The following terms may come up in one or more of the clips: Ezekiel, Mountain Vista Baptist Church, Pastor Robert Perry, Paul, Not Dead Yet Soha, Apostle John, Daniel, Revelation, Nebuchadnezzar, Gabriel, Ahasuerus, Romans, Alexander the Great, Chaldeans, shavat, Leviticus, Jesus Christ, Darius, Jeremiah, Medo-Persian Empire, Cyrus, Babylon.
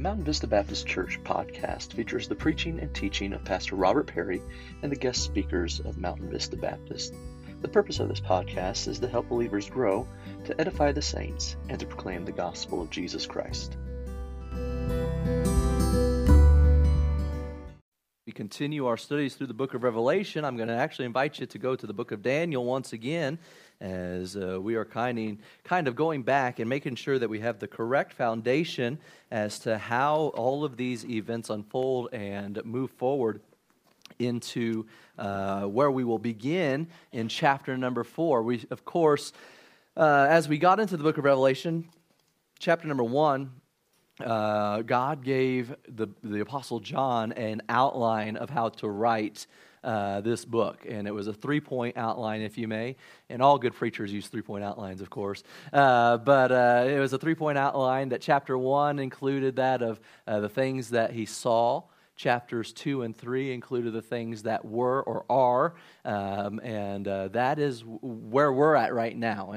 The Mountain Vista Baptist Church podcast features the preaching and teaching of Pastor Robert Perry and the guest speakers of Mountain Vista Baptist. The purpose of this podcast is to help believers grow, to edify the saints, and to proclaim the gospel of Jesus Christ. We continue our studies through the book of Revelation. I'm going to actually invite you to go to the book of Daniel once again, as we are kind of going back and making sure that we have the correct foundation as to how all of these events unfold and move forward into where we will begin in chapter number 4. We, of course, as we got into the book of Revelation, chapter number 1, God gave the Apostle John an outline of how to write this book, and it was a three-point outline, if you may, and all good preachers use three-point outlines, of course, but it was a three-point outline that chapter 1 included that of the things that he saw. Chapters 2 and 3 included the things that were or are, and that is where we're at right now.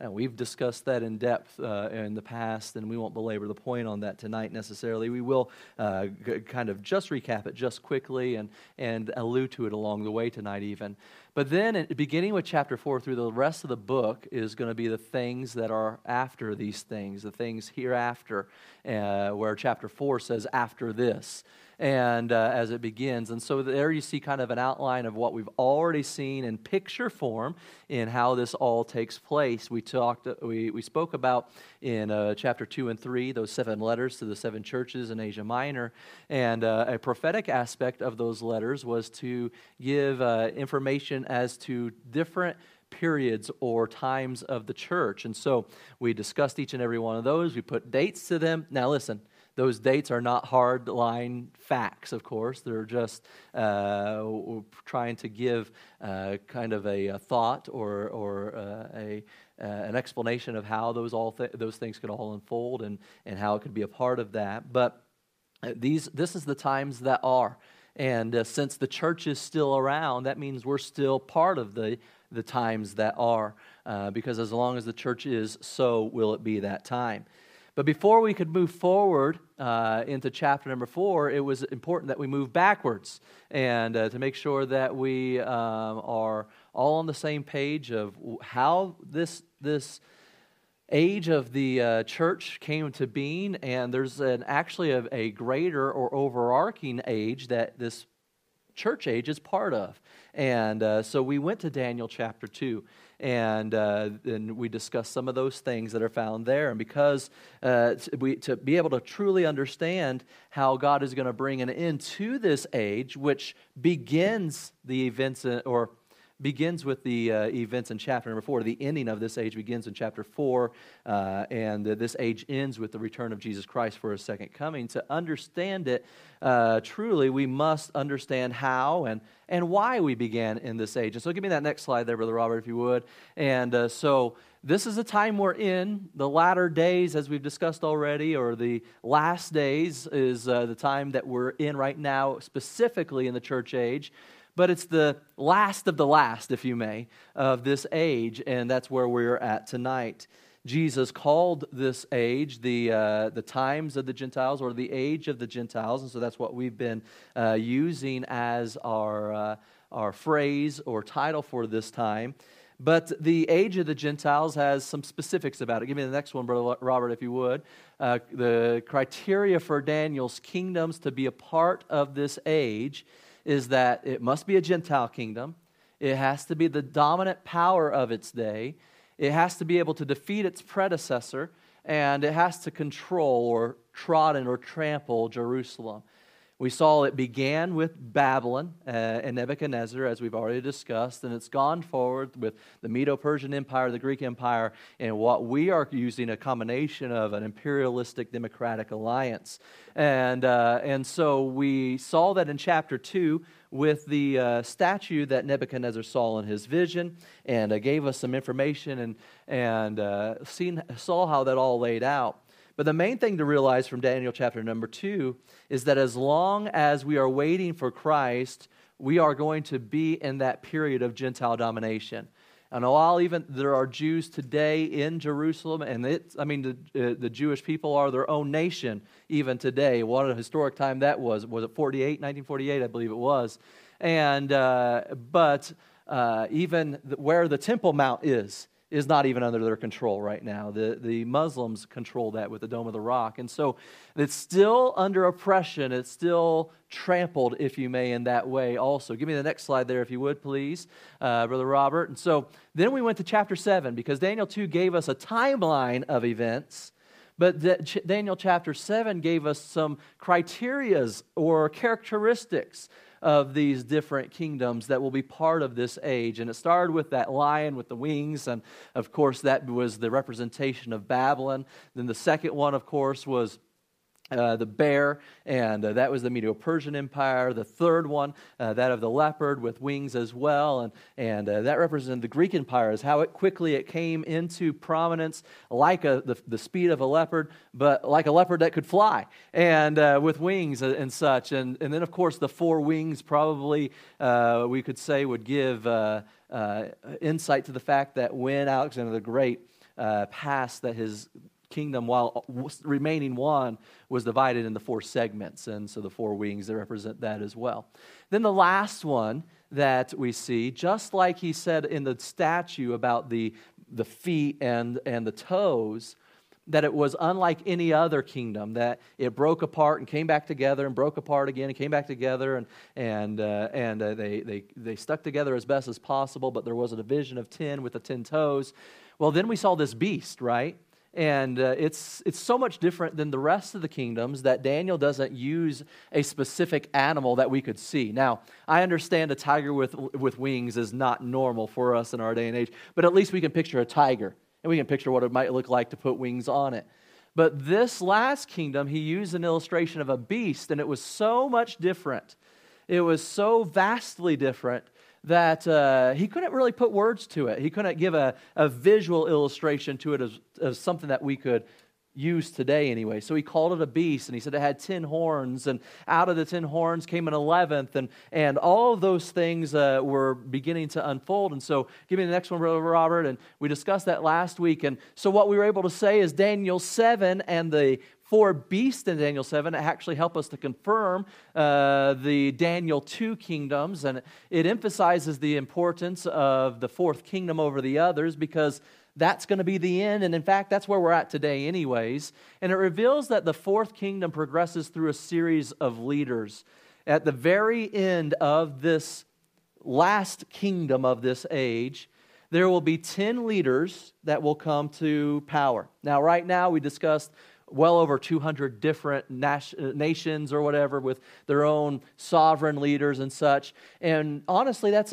And we've discussed that in depth in the past, and we won't belabor the point on that tonight necessarily. We will kind of just recap it just quickly and allude to it along the way tonight even. But then, beginning with chapter 4 through the rest of the book, is going to be the things that are after these things, the things hereafter, where chapter 4 says, after this. And as it begins. And so there you see kind of an outline of what we've already seen in picture form in how this all takes place. We spoke about in chapter 2 and 3, those 7 letters to the 7 churches in Asia Minor. And a prophetic aspect of those letters was to give information as to different periods or times of the church. And so we discussed each and every one of those. We put dates to them. Now listen. Those dates are not hard-line facts, of course. They're just trying to give kind of a thought or an explanation of how those things could all unfold and how it could be a part of that. But this is the times that are. And since the church is still around, that means we're still part of the times that are. Because as long as the church is, so will it be that time. But before we could move forward into chapter number 4, it was important that we move backwards and to make sure that we are all on the same page of how this age of the church came to being. And there's actually a greater or overarching age that this church age is part of. And so we went to Daniel chapter 2. And then we discuss some of those things that are found there. And because to be able to truly understand how God is going to bring an end to this age, which begins the events or begins with the events in chapter number 4. The ending of this age begins in chapter 4, and this age ends with the return of Jesus Christ for His second coming. To understand it truly, we must understand how and why we began in this age. And so give me that next slide there, Brother Robert, if you would. And so this is the time we're in. The latter days, as we've discussed already, or the last days is the time that we're in right now, specifically in the church age. But it's the last of the last, if you may, of this age, and that's where we're at tonight. Jesus called this age the times of the Gentiles, or the age of the Gentiles, and so that's what we've been using as our phrase or title for this time. But the age of the Gentiles has some specifics about it. Give me the next one, Brother Robert, if you would. The criteria for Daniel's kingdoms to be a part of this age is that it must be a Gentile kingdom, it has to be the dominant power of its day, it has to be able to defeat its predecessor, and it has to control or trodden or trample Jerusalem. We saw it began with Babylon and Nebuchadnezzar, as we've already discussed, and it's gone forward with the Medo-Persian Empire, the Greek Empire, and what we are using a combination of an imperialistic democratic alliance. And so we saw that in chapter 2 with the statue that Nebuchadnezzar saw in his vision, and gave us some information and saw how that all laid out. But the main thing to realize from Daniel chapter number 2 is that as long as we are waiting for Christ, we are going to be in that period of Gentile domination. And there are Jews today in Jerusalem, and the Jewish people are their own nation even today. What a historic time that was. Was it 1948, I believe it was. And where the Temple Mount is not even under their control right now. The Muslims control that with the Dome of the Rock. And so it's still under oppression. It's still trampled, if you may, in that way also. Give me the next slide there, if you would, please, Brother Robert. And so then we went to chapter 7, because Daniel 2 gave us a timeline of events, but Daniel chapter 7 gave us some criterias or characteristics of these different kingdoms that will be part of this age. And it started with that lion with the wings, and of course that was the representation of Babylon. Then the second one, of course, was the bear, and that was the Medo-Persian Empire. The third one, that of the leopard with wings as well, and that represented the Greek Empire, is how it quickly came into prominence, like the speed of a leopard, but like a leopard that could fly, and with wings and such. And then, of course, the four wings probably, we could say, would give insight to the fact that when Alexander the Great passed, that his kingdom, while remaining one, was divided into four segments, and so the four wings, they represent that as well. Then the last one that we see, just like he said in the statue about the feet and the toes, that it was unlike any other kingdom, that it broke apart and came back together and broke apart again and came back together, and they stuck together as best as possible, but there was a division of 10 with the 10 toes. Well, then we saw this beast, right? And it's so much different than the rest of the kingdoms that Daniel doesn't use a specific animal that we could see. Now, I understand a tiger with wings is not normal for us in our day and age, but at least we can picture a tiger, and we can picture what it might look like to put wings on it. But this last kingdom, he used an illustration of a beast, and it was so much different. It was so vastly different that he couldn't really put words to it. He couldn't give a visual illustration to it of something that we could use today anyway. So he called it a beast, and he said it had 10 horns, and out of the 10 horns came an 11th, and all of those things were beginning to unfold. And so give me the next one, Brother Robert, and we discussed that last week. And so what we were able to say is Daniel 7 and the four beasts in Daniel 7 actually help us to confirm the Daniel 2 kingdoms, and it emphasizes the importance of the fourth kingdom over the others, because that's going to be the end, and in fact, that's where we're at today anyways. And it reveals that the fourth kingdom progresses through a series of leaders. At the very end of this last kingdom of this age, there will be 10 leaders that will come to power. Now, right now, we discussed well over 200 different nations or whatever with their own sovereign leaders and such. And honestly, that's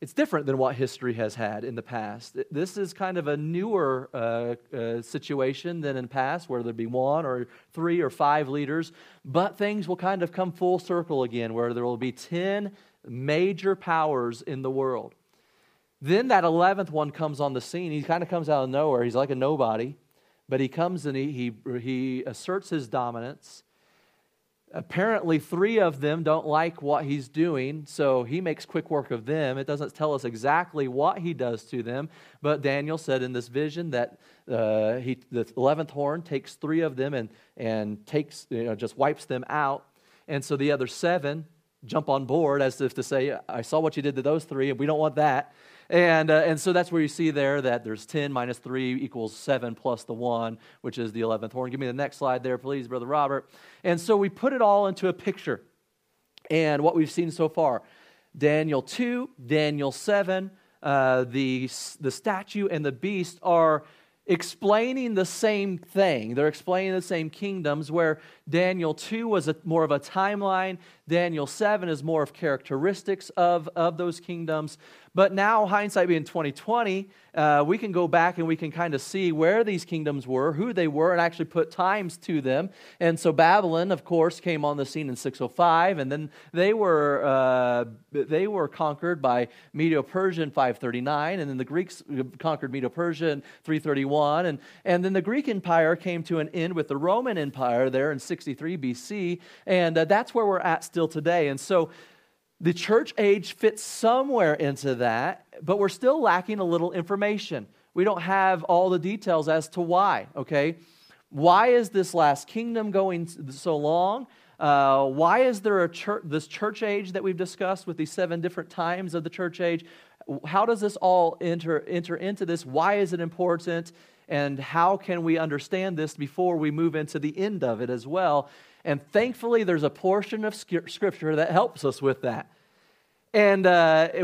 it's different than what history has had in the past. This is kind of a newer situation than in the past, where there'd be one or three or five leaders, but things will kind of come full circle again, where there will be 10 major powers in the world. Then that 11th one comes on the scene. He kind of comes out of nowhere. He's like a nobody. But he comes and he asserts his dominance. Apparently, 3 of them don't like what he's doing, so he makes quick work of them. It doesn't tell us exactly what he does to them, but Daniel said in this vision that the 11th horn takes 3 of them and takes, just wipes them out. And so the other 7 jump on board, as if to say, I saw what you did to those 3, and we don't want that. And so that's where you see there that there's 10 minus 3 equals 7 plus the 1, which is the 11th horn. Give me the next slide there, please, Brother Robert. And so we put it all into a picture. And what we've seen so far, Daniel 2, Daniel 7, the statue and the beast are explaining the same thing. They're explaining the same kingdoms, where Daniel 2 was more of a timeline. Daniel 7 is more of characteristics of those kingdoms. But now, hindsight being 2020, we can go back and we can kind of see where these kingdoms were, who they were, and actually put times to them. And so Babylon, of course, came on the scene in 605, and then they were conquered by Medo-Persia in 539, and then the Greeks conquered Medo-Persia in 331, and then the Greek Empire came to an end with the Roman Empire there in 63 BC, and that's where we're at still today. And so the church age fits somewhere into that, but we're still lacking a little information. We don't have all the details as to why, okay? Why is this last kingdom going so long? Why is there a this church age that we've discussed with these 7 different times of the church age? How does this all enter into this? Why is it important? And how can we understand this before we move into the end of it as well? And thankfully, there's a portion of Scripture that helps us with that. And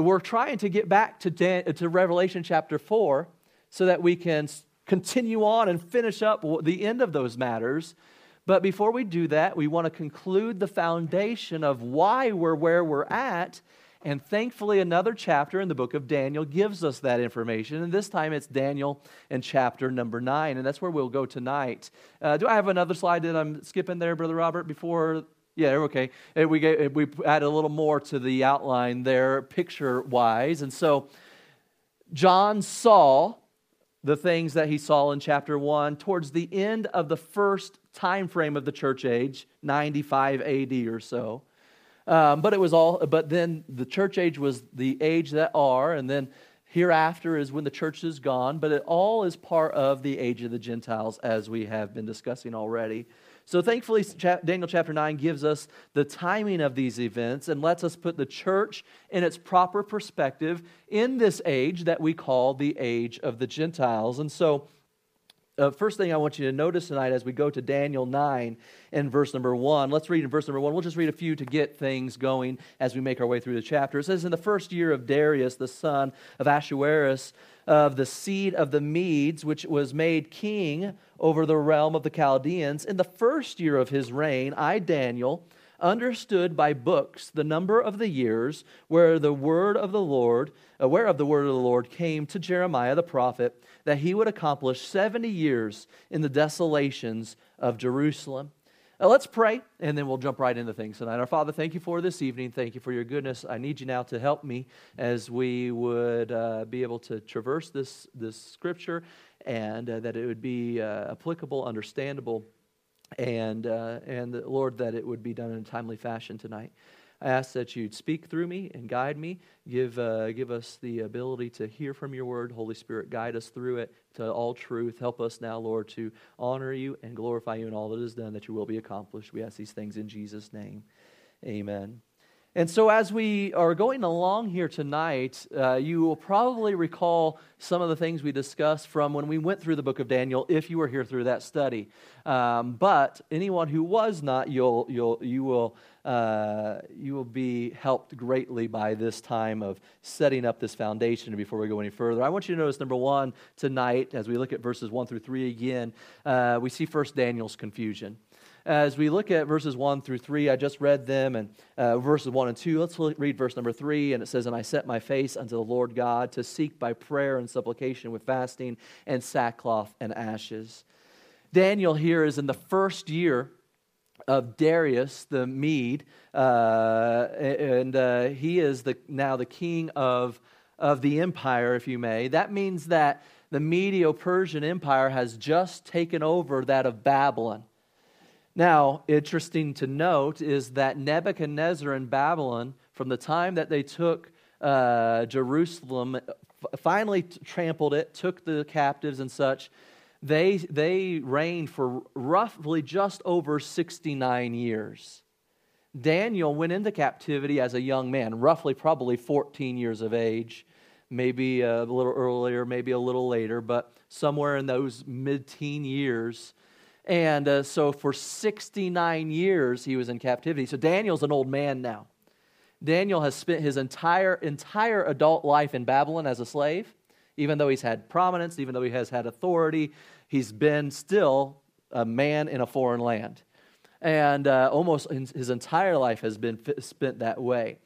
we're trying to get back to Revelation chapter 4 so that we can continue on and finish up the end of those matters. But before we do that, we want to conclude the foundation of why we're where we're at. And thankfully, another chapter in the book of Daniel gives us that information. And this time it's Daniel in chapter number 9. And that's where we'll go tonight. Do I have another slide that I'm skipping there, Brother Robert, before? Yeah, okay. We add a little more to the outline there, picture-wise. And so John saw the things that he saw in chapter 1 towards the end of the first time frame of the church age, 95 AD or so. But then the church age was the age that are, and then hereafter is when the church is gone. But it all is part of the age of the Gentiles, as we have been discussing already. So thankfully, Daniel chapter 9 gives us the timing of these events and lets us put the church in its proper perspective in this age that we call the age of the Gentiles. And so first thing I want you to notice tonight as we go to Daniel 9 and verse number 1. Let's read in verse number 1. We'll just read a few to get things going as we make our way through the chapter. It says, "In the first year of Darius, the son of Ahasuerus, of the seed of the Medes, which was made king over the realm of the Chaldeans, in the first year of his reign, I, Daniel, understood by books the number of the years whereof the word of the Lord came to Jeremiah the prophet, that he would accomplish 70 years in the desolations of Jerusalem." Let's pray, and then we'll jump right into things tonight. Our Father, thank you for this evening. Thank you for your goodness. I need you now to help me as we would be able to traverse this scripture, and that it would be applicable, understandable, and Lord, that it would be done in a timely fashion tonight. I ask that you'd speak through me and guide me. Give us the ability to hear from your word. Holy Spirit, guide us through it to all truth. Help us now, Lord, to honor you and glorify you in all that is done, that your will be accomplished. We ask these things in Jesus' name. Amen. And so as we are going along here tonight, you will probably recall some of the things we discussed from when we went through the book of Daniel, if you were here through that study. But anyone who was not, you will be helped greatly by this time of setting up this foundation before we go any further. I want you to notice, number 1, tonight, as we look at verses 1 through 3 again, we see first Daniel's confusion. As we look at verses 1 through 3, I just read them, and verses 1 and 2, let's read verse number 3, and it says, "And I set my face unto the Lord God to seek by prayer and supplication with fasting and sackcloth and ashes." Daniel here is in the first year of Darius the Mede, and he is now the king of the empire, if you may. That means that the Medo-Persian Empire has just taken over that of Babylon. Now, interesting to note is that Nebuchadnezzar in Babylon, from the time that they took Jerusalem, finally trampled it, took the captives and such, they reigned for roughly just over 69 years. Daniel went into captivity as a young man, roughly probably 14 years of age, maybe a little earlier, maybe a little later, but somewhere in those mid-teen years. And so for 69 years, he was in captivity. So Daniel's an old man now. Daniel has spent his entire adult life in Babylon as a slave. Even though he's had prominence, even though he has had authority, he's been still a man in a foreign land. And almost his entire life has been spent that way.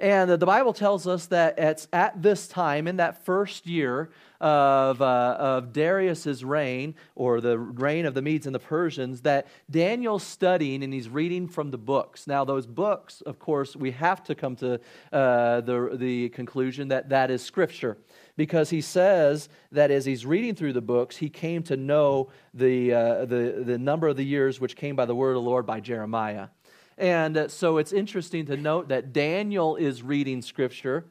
And the Bible tells us that it's at this time, in that first year of Darius's reign, or the reign of the Medes and the Persians, that Daniel's studying and he's reading from the books. Now, those books, of course, we have to come to the conclusion that that is Scripture, because he says that as he's reading through the books, he came to know the number of the years which came by the word of the Lord by Jeremiah. And so it's interesting to note that Daniel is reading Scripture.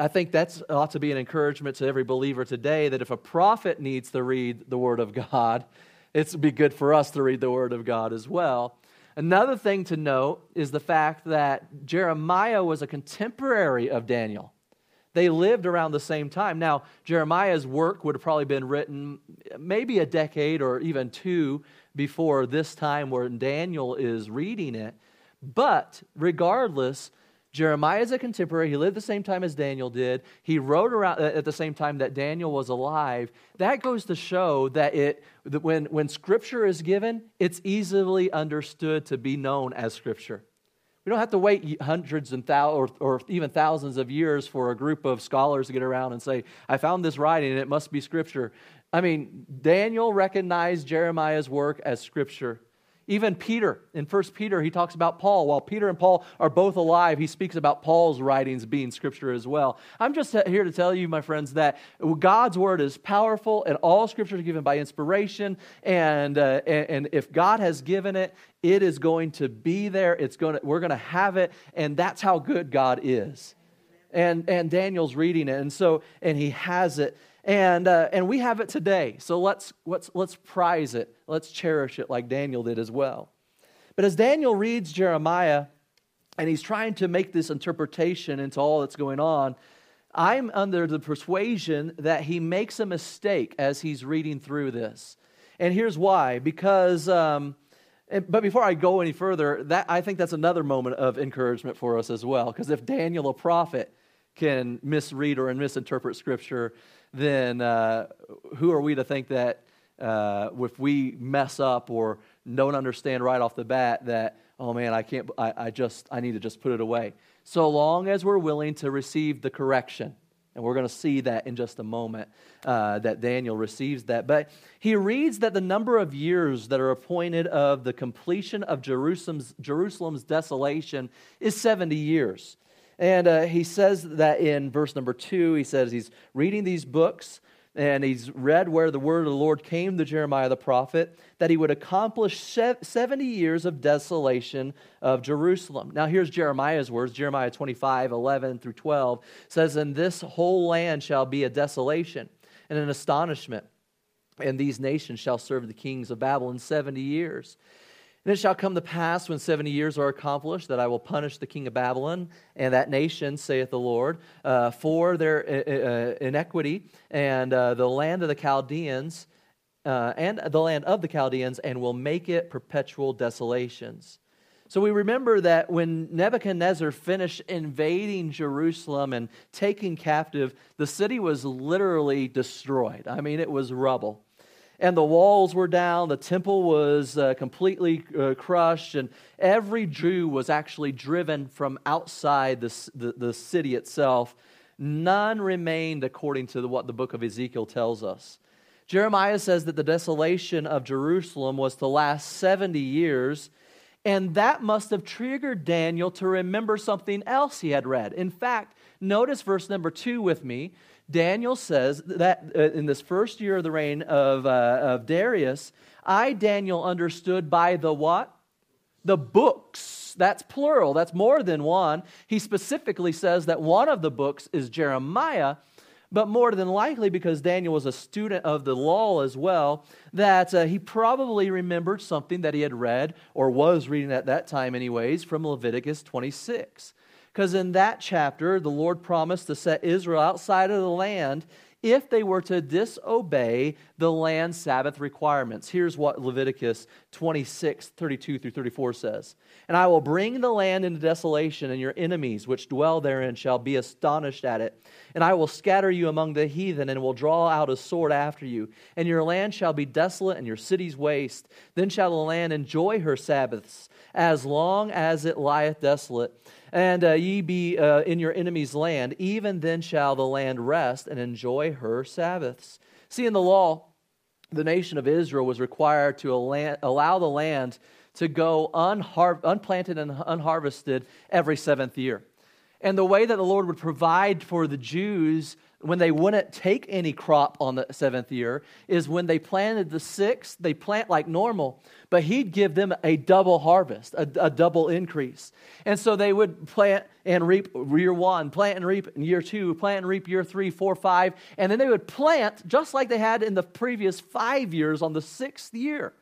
I think that ought to be an encouragement to every believer today, that if a prophet needs to read the Word of God, it would be good for us to read the Word of God as well. Another thing to note is the fact that Jeremiah was a contemporary of Daniel. They lived around the same time. Now, Jeremiah's work would have probably been written maybe a decade or even two before this time where Daniel is reading it. But regardless, Jeremiah is a contemporary. He lived the same time as Daniel did. He wrote around at the same time that Daniel was alive. That goes to show that when Scripture is given, it's easily understood to be known as Scripture. We don't have to wait hundreds and or even thousands of years for a group of scholars to get around and say, I found this writing and it must be Scripture. I mean, Daniel recognized Jeremiah's work as Scripture. Even Peter, in 1 Peter, he talks about Paul. While Peter and Paul are both alive, he speaks about Paul's writings being Scripture as well. I'm just here to tell you, my friends, that God's Word is powerful, and all Scripture is given by inspiration, and if God has given it, it is going to be there. We're going to have it, and that's how good God is. And Daniel's reading it, and he has it. And we have it today, so let's prize it. Let's cherish it like Daniel did as well. But as Daniel reads Jeremiah, and he's trying to make this interpretation into all that's going on, I'm under the persuasion that he makes a mistake as he's reading through this. And here's why, because... But before I go any further, I think that's another moment of encouragement for us as well, because if Daniel, a prophet, can misread or misinterpret Scripture, then who are we to think that if we mess up or don't understand right off the bat that, oh man, I need to just put it away. So long as we're willing to receive the correction, and we're going to see that in just a moment, that Daniel receives that. But he reads that the number of years that are appointed of the completion of Jerusalem's desolation is 70 years. And he says that in verse number 2, he says he's reading these books, and he's read where the word of the Lord came to Jeremiah the prophet, that he would accomplish 70 years of desolation of Jerusalem. Now here's Jeremiah's words. Jeremiah 25:11-12 says, "And this whole land shall be a desolation and an astonishment, and these nations shall serve the kings of Babylon 70 years. And it shall come to pass when 70 years are accomplished that I will punish the king of Babylon and that nation, saith the Lord, for their iniquity and the land of the Chaldeans and will make it perpetual desolations." So we remember that when Nebuchadnezzar finished invading Jerusalem and taking captive, the city was literally destroyed. I mean, it was rubble. And the walls were down, the temple was completely crushed, and every Jew was actually driven from outside the city itself. None remained according to what the book of Ezekiel tells us. Jeremiah says that the desolation of Jerusalem was to last 70 years, and that must have triggered Daniel to remember something else he had read. In fact, notice verse number 2 with me. Daniel says that in this first year of the reign of Darius, I, Daniel, understood by the what? The books. That's plural. That's more than one. He specifically says that one of the books is Jeremiah, but more than likely because Daniel was a student of the law as well, that he probably remembered something that he had read or was reading at that time anyways from Leviticus 26. Because in that chapter, the Lord promised to set Israel outside of the land if they were to disobey the land Sabbath requirements. Here's what Leviticus 26:32-34 says. "And I will bring the land into desolation, and your enemies which dwell therein shall be astonished at it. And I will scatter you among the heathen, and will draw out a sword after you. And your land shall be desolate, and your cities waste. Then shall the land enjoy her Sabbaths, as long as it lieth desolate. And ye be in your enemy's land, even then shall the land rest and enjoy her Sabbaths." See, in the law, the nation of Israel was required to allow the land to go unplanted and unharvested every seventh year. And the way that the Lord would provide for the Jews when they wouldn't take any crop on the seventh year is when they planted the sixth, they plant like normal, but he'd give them a double harvest, a double increase. And so they would plant and reap year one, plant and reap in year two, plant and reap year three, four, five, and then they would plant just like they had in the previous 5 years on the sixth year.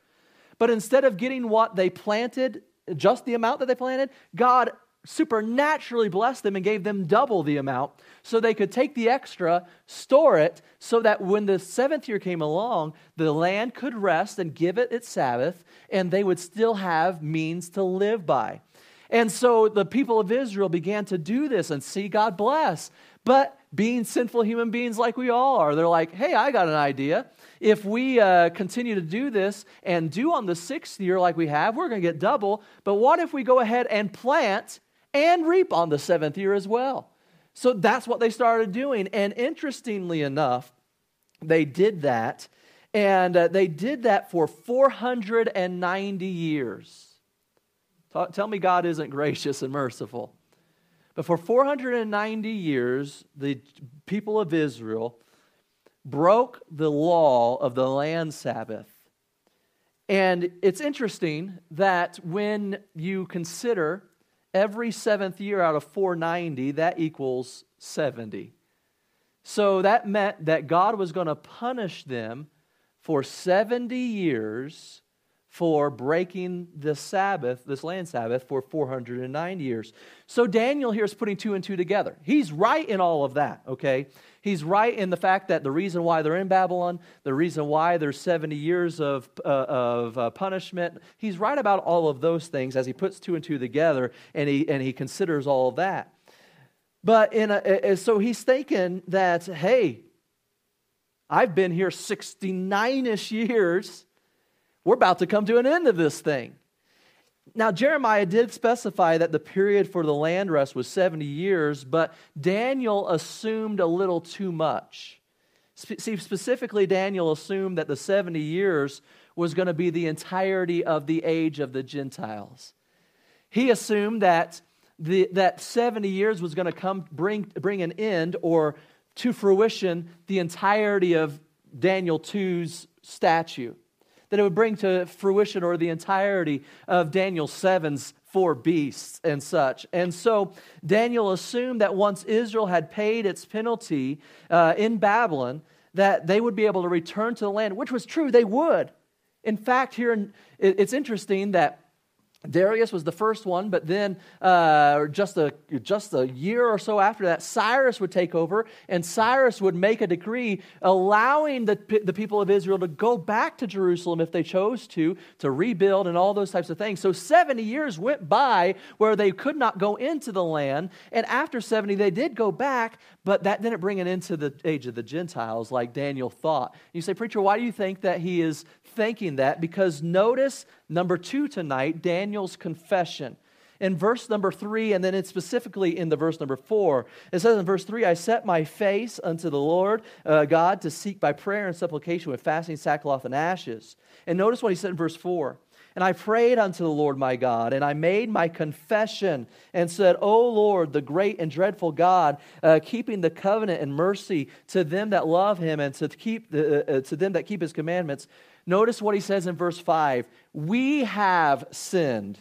But instead of getting what they planted, just the amount that they planted, God supernaturally blessed them and gave them double the amount so they could take the extra, store it, so that when the seventh year came along, the land could rest and give it its Sabbath, and they would still have means to live by. And so the people of Israel began to do this and see God bless. But being sinful human beings like we all are, they're like, hey, I got an idea. If we continue to do this and do on the sixth year like we have, we're going to get double. But what if we go ahead and plant and reap on the seventh year as well? So that's what they started doing. And interestingly enough, they did that. And they did that for 490 years. Tell me God isn't gracious and merciful. But for 490 years, the people of Israel broke the law of the land Sabbath. And it's interesting that when you consider every seventh year out of 490, that equals 70. So that meant that God was going to punish them for 70 years for breaking the Sabbath, this land Sabbath, for 409 years. So Daniel here is putting two and two together. He's right in all of that, okay? He's right in the fact that the reason why they're in Babylon, the reason why there's 70 years of punishment, he's right about all of those things as he puts two and two together, and he considers all of that. But so he's thinking that, hey, I've been here 69-ish years. We're about to come to an end of this thing. Now, Jeremiah did specify that the period for the land rest was 70 years, but Daniel assumed a little too much. Specifically, Daniel assumed that the 70 years was going to be the entirety of the age of the Gentiles. He assumed that that 70 years was going to come bring an end or to fruition the entirety of Daniel 2's statute, that it would bring to fruition or the entirety of Daniel 7's four beasts and such. And so Daniel assumed that once Israel had paid its penalty in Babylon, that they would be able to return to the land, which was true, they would. In fact, it's interesting that Darius was the first one, but then just a year or so after that, Cyrus would take over, and Cyrus would make a decree allowing the people of Israel to go back to Jerusalem if they chose to rebuild and all those types of things. So 70 years went by where they could not go into the land, and after 70 they did go back, but that didn't bring it into the age of the Gentiles like Daniel thought. You say, preacher, why do you think that he is thinking that? Because notice number 2 tonight, Daniel's confession. In verse number 3, and then it's specifically in the verse number 4, it says in verse 3, I set my face unto the Lord God to seek by prayer and supplication with fasting, sackcloth, and ashes. And notice what he said in verse 4. And I prayed unto the Lord my God, and I made my confession and said, O Lord, the great and dreadful God, keeping the covenant and mercy to them that love him and to them that keep his commandments. Notice what he says in verse 5. We have sinned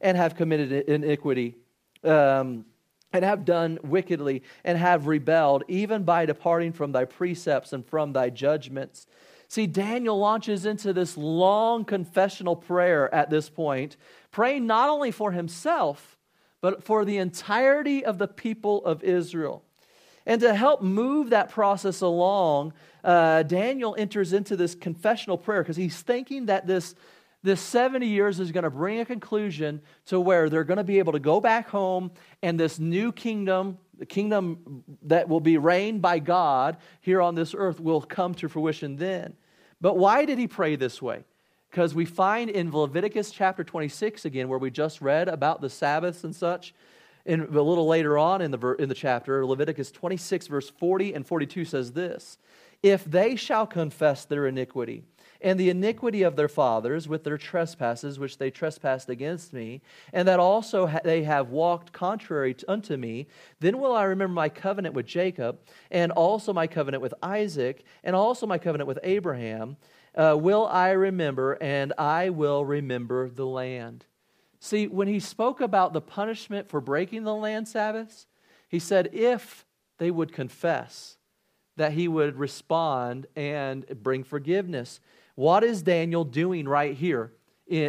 and have committed iniquity, and have done wickedly, and have rebelled, even by departing from thy precepts and from thy judgments. See, Daniel launches into this long confessional prayer at this point, praying not only for himself, but for the entirety of the people of Israel. And to help move that process along, Daniel enters into this confessional prayer because he's thinking that this 70 years is going to bring a conclusion to where they're going to be able to go back home, and this new kingdom, the kingdom that will be reigned by God here on this earth, will come to fruition then. But why did he pray this way? Because we find in Leviticus chapter 26 again, where we just read about the Sabbaths and such, a little later on in the chapter, Leviticus 26, verse 40 and 42 says this, If they shall confess their iniquity and the iniquity of their fathers with their trespasses which they trespassed against me, and that also they have walked contrary unto me, then will I remember my covenant with Jacob, and also my covenant with Isaac, and also my covenant with Abraham, will I remember, and I will remember the land. See, when he spoke about the punishment for breaking the land Sabbaths, he said if they would confess, that he would respond and bring forgiveness. What is Daniel doing right here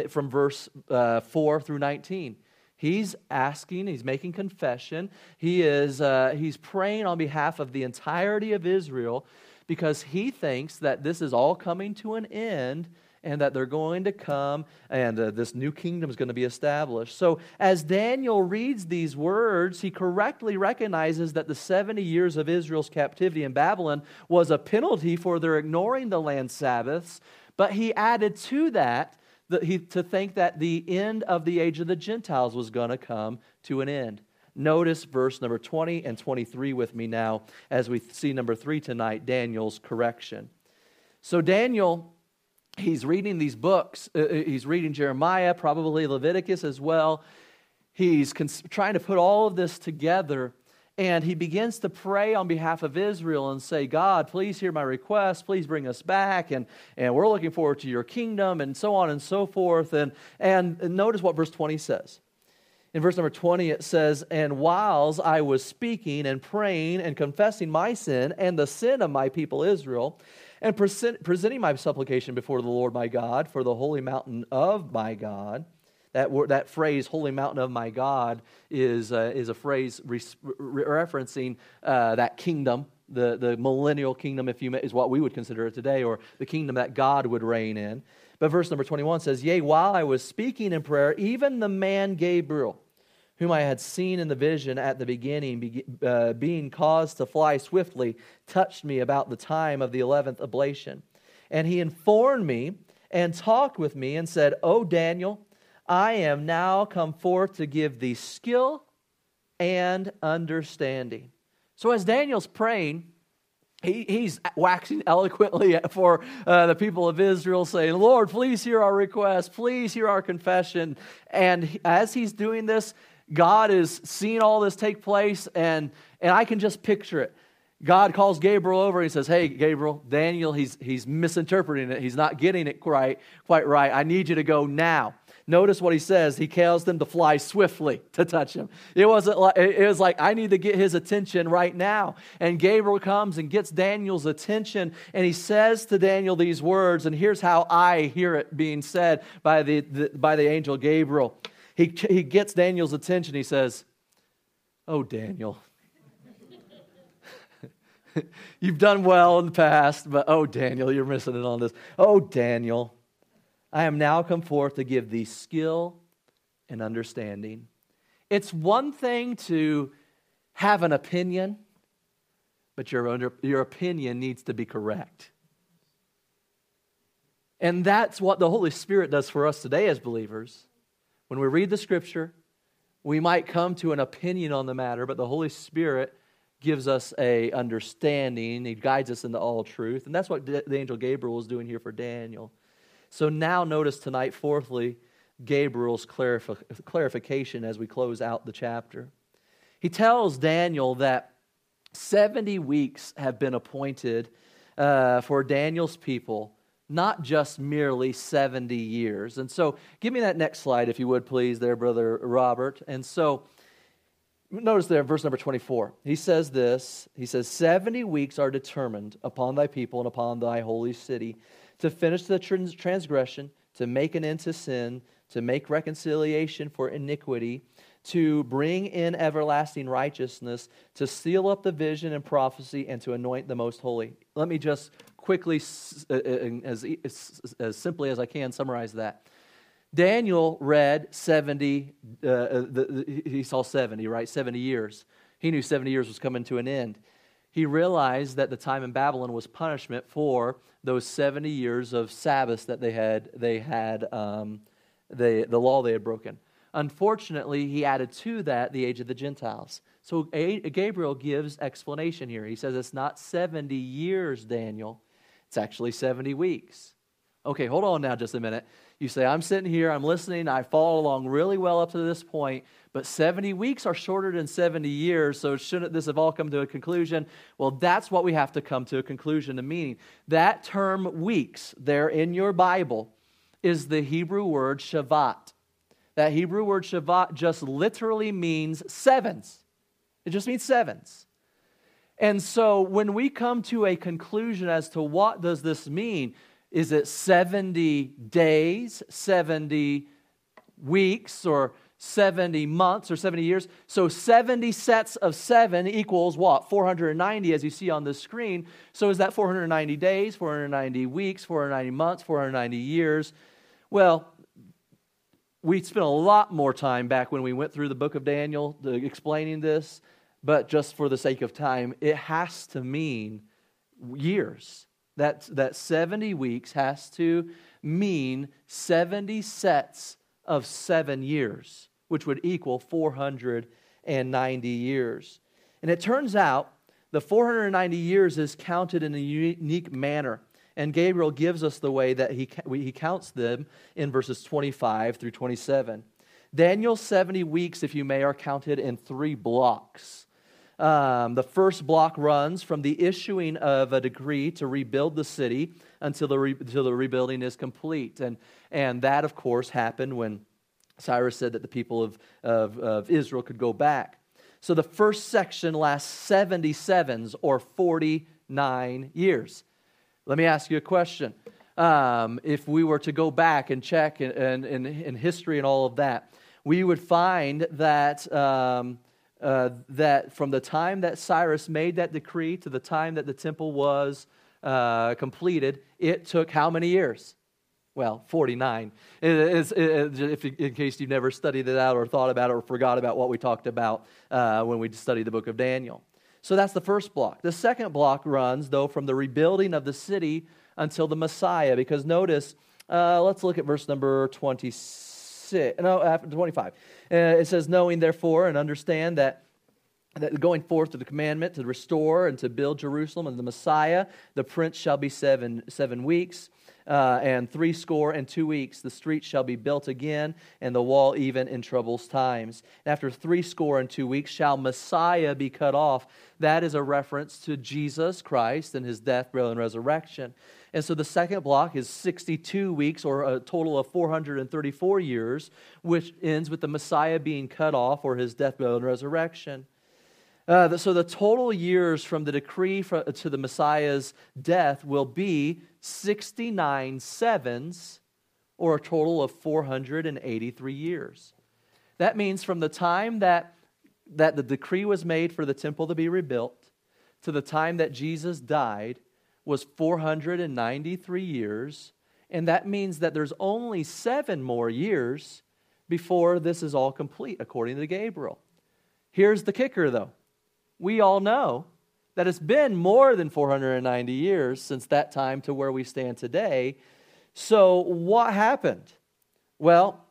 from verse 4 through 19? He's asking, he's making confession. He's praying on behalf of the entirety of Israel because he thinks that this is all coming to an end and that they're going to come and this new kingdom is going to be established. So as Daniel reads these words, he correctly recognizes that the 70 years of Israel's captivity in Babylon was a penalty for their ignoring the land Sabbaths, but he added to that to think that the end of the age of the Gentiles was going to come to an end. Notice verse number 20 and 23 with me now as we see number 3 tonight, Daniel's correction. So Daniel, he's reading these books. He's reading Jeremiah, probably Leviticus as well. He's trying to put all of this together, and he begins to pray on behalf of Israel and say, God, please hear my request. Please bring us back, and we're looking forward to your kingdom, and so on and so forth. And notice what verse 20 says. In verse number 20, it says, and whiles I was speaking and praying and confessing my sin and the sin of my people Israel, and presenting my supplication before the Lord my God for the holy mountain of my God. That phrase, holy mountain of my God, is a phrase referencing that kingdom, the millennial kingdom, if you may, is what we would consider it today, or the kingdom that God would reign in. But verse number 21 says, yea, while I was speaking in prayer, even the man Gabriel, whom I had seen in the vision at the beginning, being caused to fly swiftly, touched me about the time of the 11th oblation. And he informed me and talked with me and said, O Daniel, I am now come forth to give thee skill and understanding. So as Daniel's praying, he's waxing eloquently for the people of Israel, saying, Lord, please hear our request. Please hear our confession. And as he's doing this, God is seeing all this take place, and I can just picture it. God calls Gabriel over. And he says, hey, Gabriel, Daniel, he's misinterpreting it. He's not getting it quite right. I need you to go now. Notice what he says. He caused them to fly swiftly to touch him. It was like, I need to get his attention right now. And Gabriel comes and gets Daniel's attention, and he says to Daniel these words, and here's how I hear it being said by the angel Gabriel. He gets Daniel's attention. He says, oh, Daniel, you've done well in the past, but oh, Daniel, you're missing it on this. Oh, Daniel, I am now come forth to give thee skill and understanding. It's one thing to have an opinion, but your opinion needs to be correct. And that's what the Holy Spirit does for us today as believers. When we read the Scripture, we might come to an opinion on the matter, but the Holy Spirit gives us a understanding. He guides us into all truth. And that's what the angel Gabriel is doing here for Daniel. So now notice tonight, fourthly, Gabriel's clarification as we close out the chapter. He tells Daniel that 70 weeks have been appointed for Daniel's people, not just merely 70 years. And so give me that next slide, if you would, please, there, Brother Robert. And so notice there, verse number 24. He says this, he says, 70 weeks are determined upon thy people and upon thy holy city to finish the transgression, to make an end to sin, to make reconciliation for iniquity, to bring in everlasting righteousness, to seal up the vision and prophecy, and to anoint the most holy. Let me just quickly, as simply as I can, summarize that. Daniel read 70, he saw 70, right? 70 years. He knew 70 years was coming to an end. He realized that the time in Babylon was punishment for those 70 years of Sabbath that the law they had broken. Unfortunately, he added to that the age of the Gentiles. So Gabriel gives explanation here. He says it's not 70 years, Daniel. It's actually 70 weeks. Okay, hold on now just a minute. You say, I'm sitting here, I'm listening, I follow along really well up to this point, but 70 weeks are shorter than 70 years, so shouldn't this have all come to a conclusion? Well, that's what we have to come to a conclusion, a meaning. That term weeks there in your Bible is the Hebrew word shavat. That Hebrew word shavat just literally means sevens. It just means sevens. And so when we come to a conclusion as to what does this mean, is it 70 days, 70 weeks, or 70 months, or 70 years? So 70 sets of 7 equals what? 490, as you see on the screen. So is that 490 days, 490 weeks, 490 months, 490 years? Well, we spent a lot more time back when we went through the book of Daniel explaining this, but just for the sake of time, it has to mean years. That 70 weeks has to mean 70 sets of 7 years, which would equal 490 years. And it turns out the 490 years is counted in a unique manner. And Gabriel gives us the way that he counts them in verses 25 through 27. Daniel's 70 weeks, if you may, are counted in 3 blocks. The first block runs from the issuing of a decree to rebuild the city until the rebuilding is complete. And that, of course, happened when Cyrus said that the people of Israel could go back. So the first section lasts 77s or 49 years. Let me ask you a question. If we were to go back and check in history and all of that, we would find that... that from the time that Cyrus made that decree to the time that the temple was completed, it took how many years? Well, 49. In case you've never studied it out or thought about it or forgot about what we talked about when we studied the book of Daniel. So that's the first block. The second block runs, though, from the rebuilding of the city until the Messiah. Because notice, let's look at verse number 26. After 25. It says, knowing therefore and understand that going forth to the commandment to restore and to build Jerusalem and the Messiah, the prince shall be 7 weeks and 72 weeks. The street shall be built again and the wall even in troubles times. And after 62 weeks shall Messiah be cut off. That is a reference to Jesus Christ and his death, burial, and resurrection. And so the second block is 62 weeks, or a total of 434 years, which ends with the Messiah being cut off, or his death, burial, and resurrection. So the total years from the decree to the Messiah's death will be 69 sevens, or a total of 483 years. That means from the time that the decree was made for the temple to be rebuilt to the time that Jesus died, was 493 years, and that means that there's only 7 more years before this is all complete, according to Gabriel. Here's the kicker, though. We all know that it's been more than 490 years since that time to where we stand today. So what happened? Well,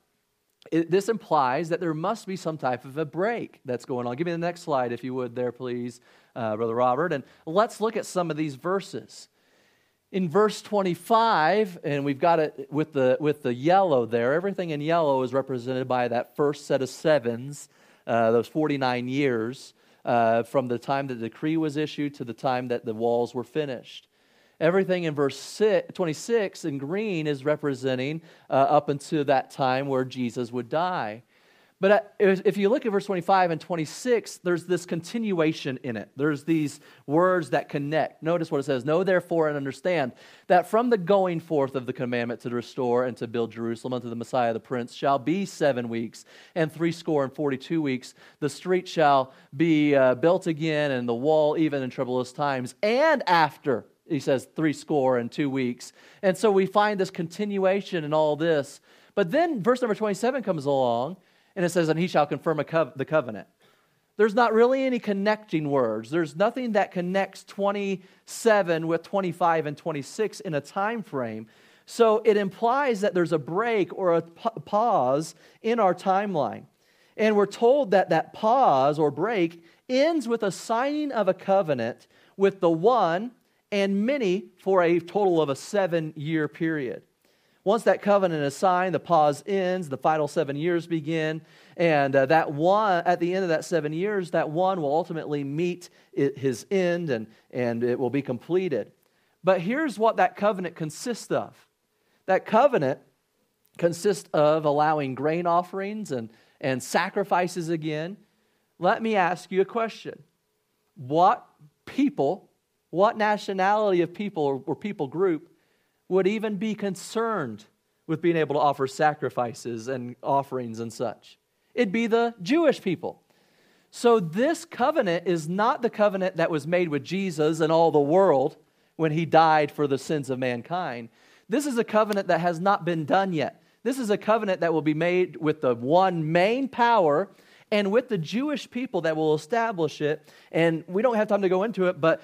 this implies that there must be some type of a break that's going on. Give me the next slide, if you would, there, please. Brother Robert, and let's look at some of these verses. In verse 25, and we've got it with the yellow there, everything in yellow is represented by that first set of sevens, those 49 years, from the time that the decree was issued to the time that the walls were finished. Everything in verse 26 in green is representing up until that time where Jesus would die. But if you look at verse 25 and 26, there's this continuation in it. There's these words that connect. Notice what it says, know therefore and understand that from the going forth of the commandment to restore and to build Jerusalem unto the Messiah the Prince shall be 7 weeks and 62 weeks. The street shall be built again and the wall even in troublous times. And after, he says, 62 weeks. And so we find this continuation in all this. But then verse number 27 comes along. And it says, and he shall confirm the covenant. There's not really any connecting words. There's nothing that connects 27 with 25 and 26 in a time frame. So it implies that there's a break or a pause in our timeline. And we're told that that pause or break ends with a signing of a covenant with the one and many for a total of a 7-year period. Once that covenant is signed, the pause ends, the final 7 years begin, and that one, at the end of that 7 years, that one will ultimately meet his end, and it will be completed. But here's what that covenant consists of. That covenant consists of allowing grain offerings and sacrifices again. Let me ask you a question. What people, what nationality of people or people group would even be concerned with being able to offer sacrifices and offerings and such? It'd be the Jewish people. So this covenant is not the covenant that was made with Jesus and all the world when he died for the sins of mankind. This is a covenant that has not been done yet. This is a covenant that will be made with the one main power and with the Jewish people that will establish it. And we don't have time to go into it, but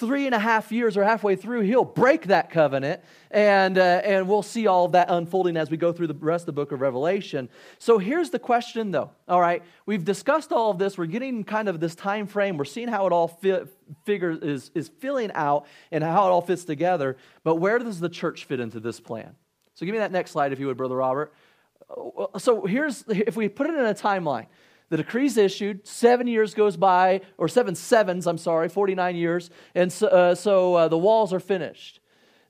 3.5 years or halfway through, he'll break that covenant, and we'll see all of that unfolding as we go through the rest of the book of Revelation. So here's the question, though. All right, we've discussed all of this. We're getting kind of this time frame. We're seeing how it all is filling out and how it all fits together. But where does the church fit into this plan? So give me that next slide, if you would, Brother Robert. So here's, if we put it in a timeline, the decree's issued, 7 years goes by, or 49 years, and so the walls are finished.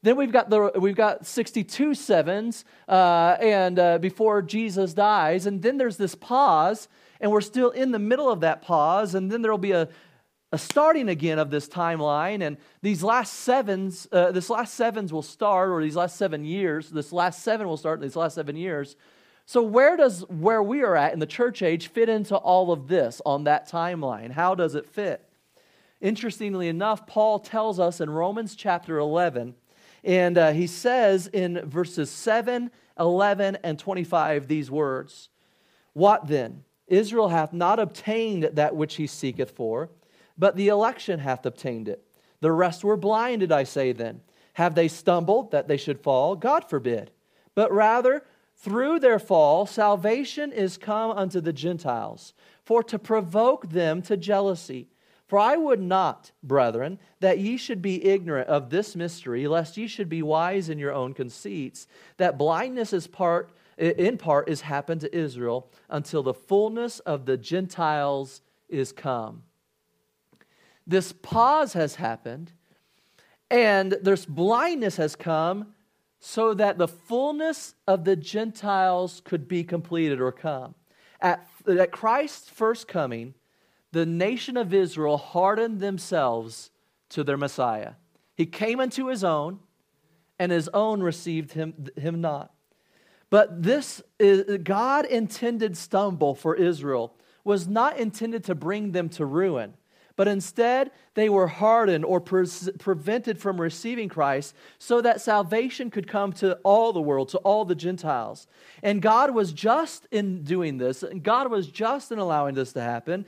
Then we've got 62 sevens, and before Jesus dies, and then there's this pause, and we're still in the middle of that pause, and then there'll be a starting again of this timeline, and this last seven will start in these last 7 years. So where we are at in the church age fit into all of this on that timeline? How does it fit? Interestingly enough, Paul tells us in Romans chapter 11, and he says in verses 7, 11, and 25 these words, "What then? Israel hath not obtained that which he seeketh for, but the election hath obtained it. The rest were blinded, I say then. Have they stumbled that they should fall? God forbid. But rather, through their fall, salvation is come unto the Gentiles, for to provoke them to jealousy. For I would not, brethren, that ye should be ignorant of this mystery, lest ye should be wise in your own conceits, that blindness in part is happened to Israel, until the fullness of the Gentiles is come." This pause has happened, and this blindness has come, so that the fullness of the Gentiles could be completed or come. At Christ's first coming, the nation of Israel hardened themselves to their Messiah. He came unto his own, and his own received him not. But this God intended stumble for Israel was not intended to bring them to ruin, but instead, they were hardened or prevented from receiving Christ so that salvation could come to all the world, to all the Gentiles. And God was just in doing this, and God was just in allowing this to happen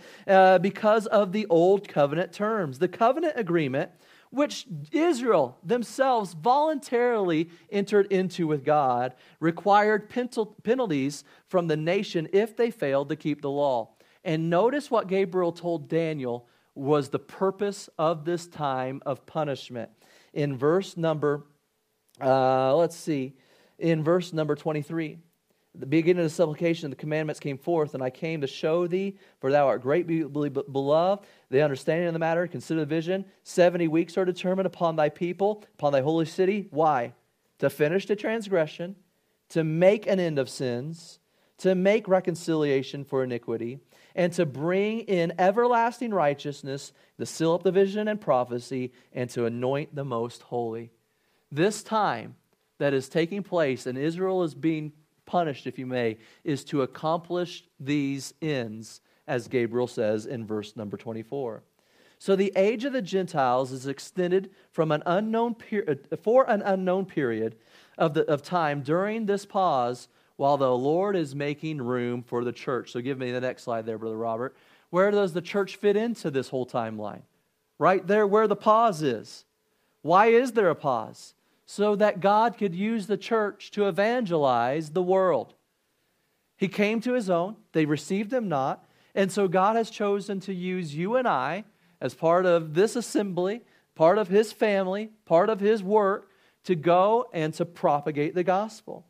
because of the old covenant terms. The covenant agreement, which Israel themselves voluntarily entered into with God, required penalties from the nation if they failed to keep the law. And notice what Gabriel told Daniel was the purpose of this time of punishment. In verse number, in verse number 23, the beginning of the supplication, the commandments came forth, and I came to show thee, for thou art greatly beloved, the understanding of the matter, consider the vision, 70 weeks are determined upon thy people, upon thy holy city. Why? To finish the transgression, to make an end of sins, to make reconciliation for iniquity, and to bring in everlasting righteousness, to seal up the vision and prophecy, and to anoint the most holy. This time that is taking place, and Israel is being punished, if you may, is to accomplish these ends, as Gabriel says in verse number 24. So the age of the Gentiles is extended for an unknown period of time during this pause, while the Lord is making room for the church. So give me the next slide there, Brother Robert. Where does the church fit into this whole timeline? Right there where the pause is. Why is there a pause? So that God could use the church to evangelize the world. He came to his own. They received him not. And so God has chosen to use you and I as part of this assembly, part of his family, part of his work, to go and to propagate the gospel.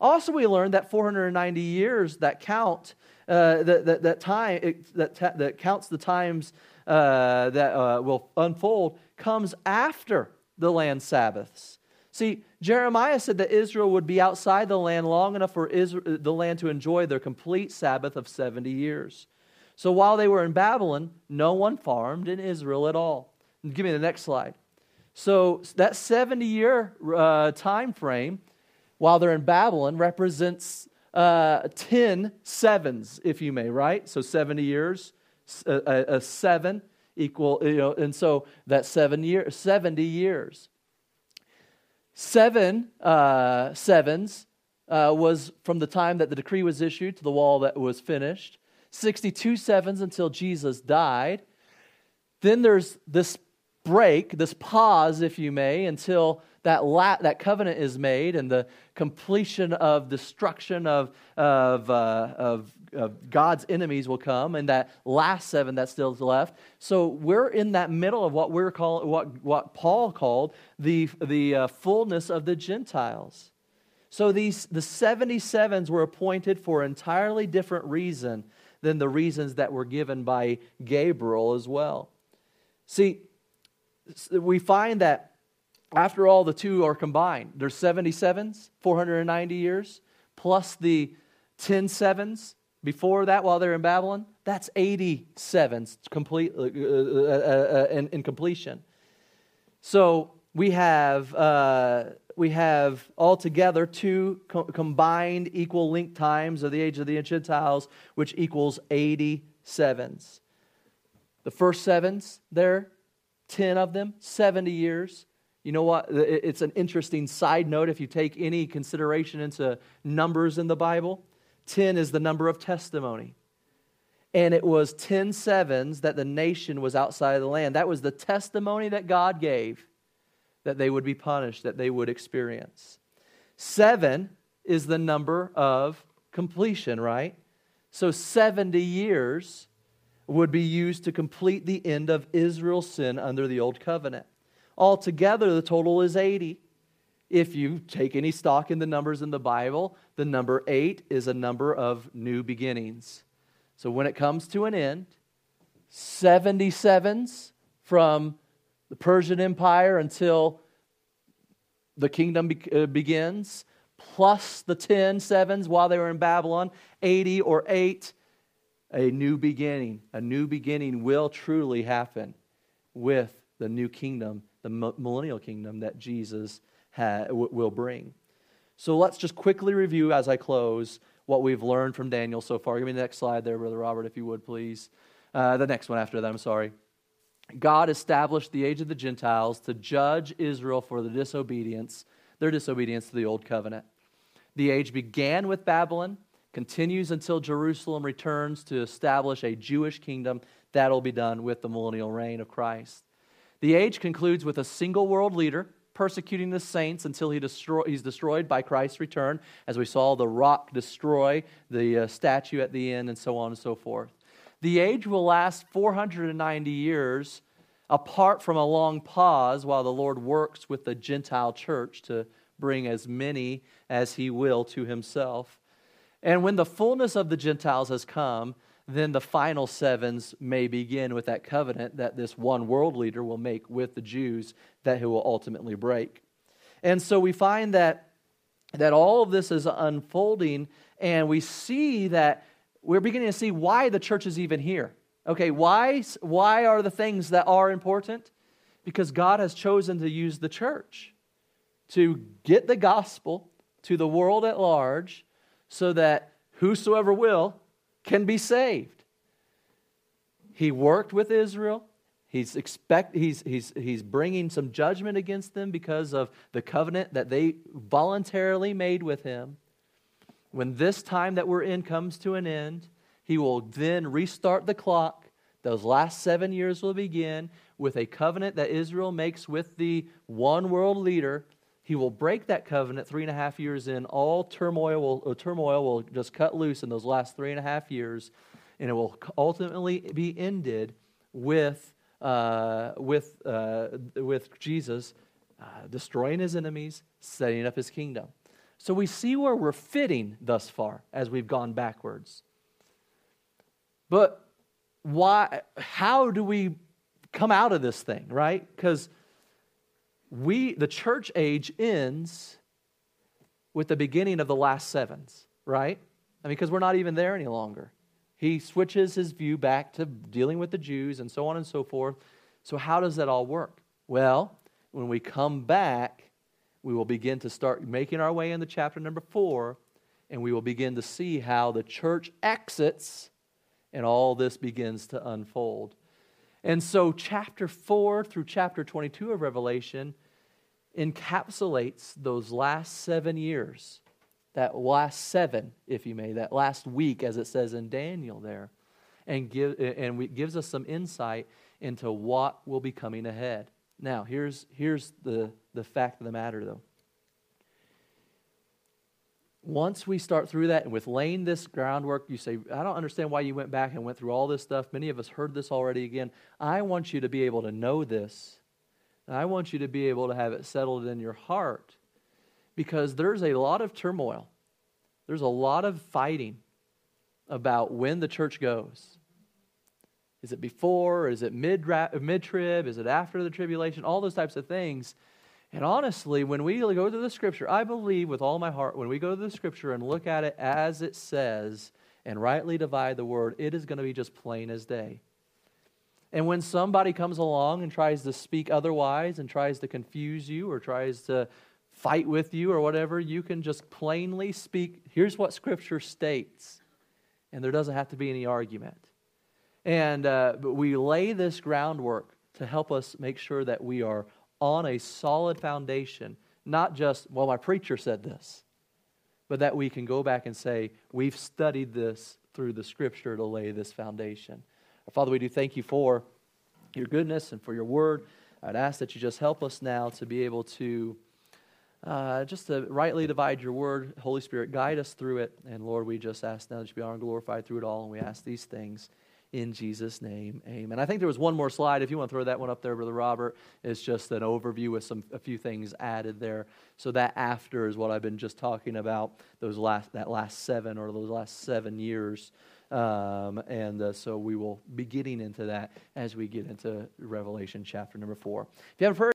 Also, we learned that 490 years that count that counts the times that will unfold comes after the land Sabbaths. See, Jeremiah said that Israel would be outside the land long enough for the land to enjoy their complete Sabbath of 70 years. So while they were in Babylon, no one farmed in Israel at all. Give me the next slide. So that 70-year time frame, while they're in Babylon, represents 10 sevens, if you may, right? So 70 years, a seven equal, you know, and so that 70 years. Sevens was from the time that the decree was issued to the wall that was finished. 62 sevens until Jesus died. Then there's this break, this pause, if you may, until that covenant is made and the completion of destruction of God's enemies will come. And that last seven that's still left. So we're in that middle of what we're calling, what Paul called the fullness of the Gentiles. So the 77s were appointed for an entirely different reason than the reasons that were given by Gabriel as well. See, we find that after all, the two are combined. There's 77s, 490 years, plus the 10 sevens before that while they're in Babylon. That's 87s in completion. So we have altogether two combined equal length times of the age of the Gentiles, which equals 87s. The first sevens there, 10 of them, 70 years. You know what? It's an interesting side note if you take any consideration into numbers in the Bible. 10 is the number of testimony. And it was 10 sevens that the nation was outside of the land. That was the testimony that God gave, that they would be punished, that they would experience. 7 is the number of completion, right? So 70 years would be used to complete the end of Israel's sin under the Old Covenant. Altogether, the total is 80. If you take any stock in the numbers in the Bible, the number 8 is a number of new beginnings. So when it comes to an end, 77s from the Persian Empire until the kingdom begins, plus the 10 sevens while they were in Babylon, 80 or 8, a new beginning. A new beginning will truly happen with the new kingdom, the millennial kingdom that Jesus will bring. So let's just quickly review as I close what we've learned from Daniel so far. Give me the next slide there, Brother Robert, if you would, please. The next one after that, I'm sorry. God established the age of the Gentiles to judge Israel for their disobedience to the Old Covenant. The age began with Babylon, continues until Jerusalem returns to establish a Jewish kingdom. That'll be done with the millennial reign of Christ. The age concludes with a single world leader persecuting the saints until he's destroyed by Christ's return, as we saw the rock destroy the statue at the end, and so on and so forth. The age will last 490 years, apart from a long pause while the Lord works with the Gentile church to bring as many as he will to himself. And when the fullness of the Gentiles has come, then the final sevens may begin with that covenant that this one world leader will make with the Jews that he will ultimately break. And so we find that all of this is unfolding, and we see that we're beginning to see why the church is even here. Okay, why are the things that are important? Because God has chosen to use the church to get the gospel to the world at large so that whosoever will can be saved. He worked with Israel. He's bringing some judgment against them because of the covenant that they voluntarily made with him. When this time that we're in comes to an end, he will then restart the clock. Those last 7 years will begin with a covenant that Israel makes with the one world leader. He will break that covenant 3.5 years in. All turmoil will just cut loose in those last 3.5 years, and it will ultimately be ended with Jesus destroying his enemies, setting up his kingdom. So we see where we're fitting thus far as we've gone backwards. But why? How do we come out of this thing, right? Because the church age ends with the beginning of the last sevens, right? I mean, because we're not even there any longer. He switches his view back to dealing with the Jews and so on and so forth. So how does that all work? Well, when we come back, we will begin to start making our way into chapter number 4, and we will begin to see how the church exits and all this begins to unfold. And so chapter 4 through chapter 22 of Revelation encapsulates those last 7 years. That last seven, if you may, that last week, as it says in Daniel there, and gives us some insight into what will be coming ahead. Now, here's the fact of the matter, though. Once we start through that, and with laying this groundwork, you say, I don't understand why you went back and went through all this stuff. Many of us heard this already again. I want you to be able to know this. And I want you to be able to have it settled in your heart. Because there's a lot of turmoil. There's a lot of fighting about when the church goes. Is it before? Is it mid-trib? Is it after the tribulation? All those types of things. And honestly, when we go to the Scripture, I believe with all my heart, when we go to the Scripture and look at it as it says and rightly divide the word, it is going to be just plain as day. And when somebody comes along and tries to speak otherwise and tries to confuse you or tries to fight with you or whatever, you can just plainly speak, here's what Scripture states, and there doesn't have to be any argument. And but we lay this groundwork to help us make sure that we are on a solid foundation, not just, well, my preacher said this, but that we can go back and say, we've studied this through the Scripture to lay this foundation. Our Father, we do thank you for your goodness and for your word. I'd ask that you just help us now to be able to just to rightly divide your word. Holy Spirit, guide us through it. And Lord, we just ask now that you be honored and glorified through it all. And we ask these things in Jesus' name. Amen. I think there was one more slide. If you want to throw that one up there, Brother Robert, it's just an overview with a few things added there. So that after is what I've been just talking about, those last 7 years. So we will be getting into that as we get into Revelation chapter number 4. If you have a prayer,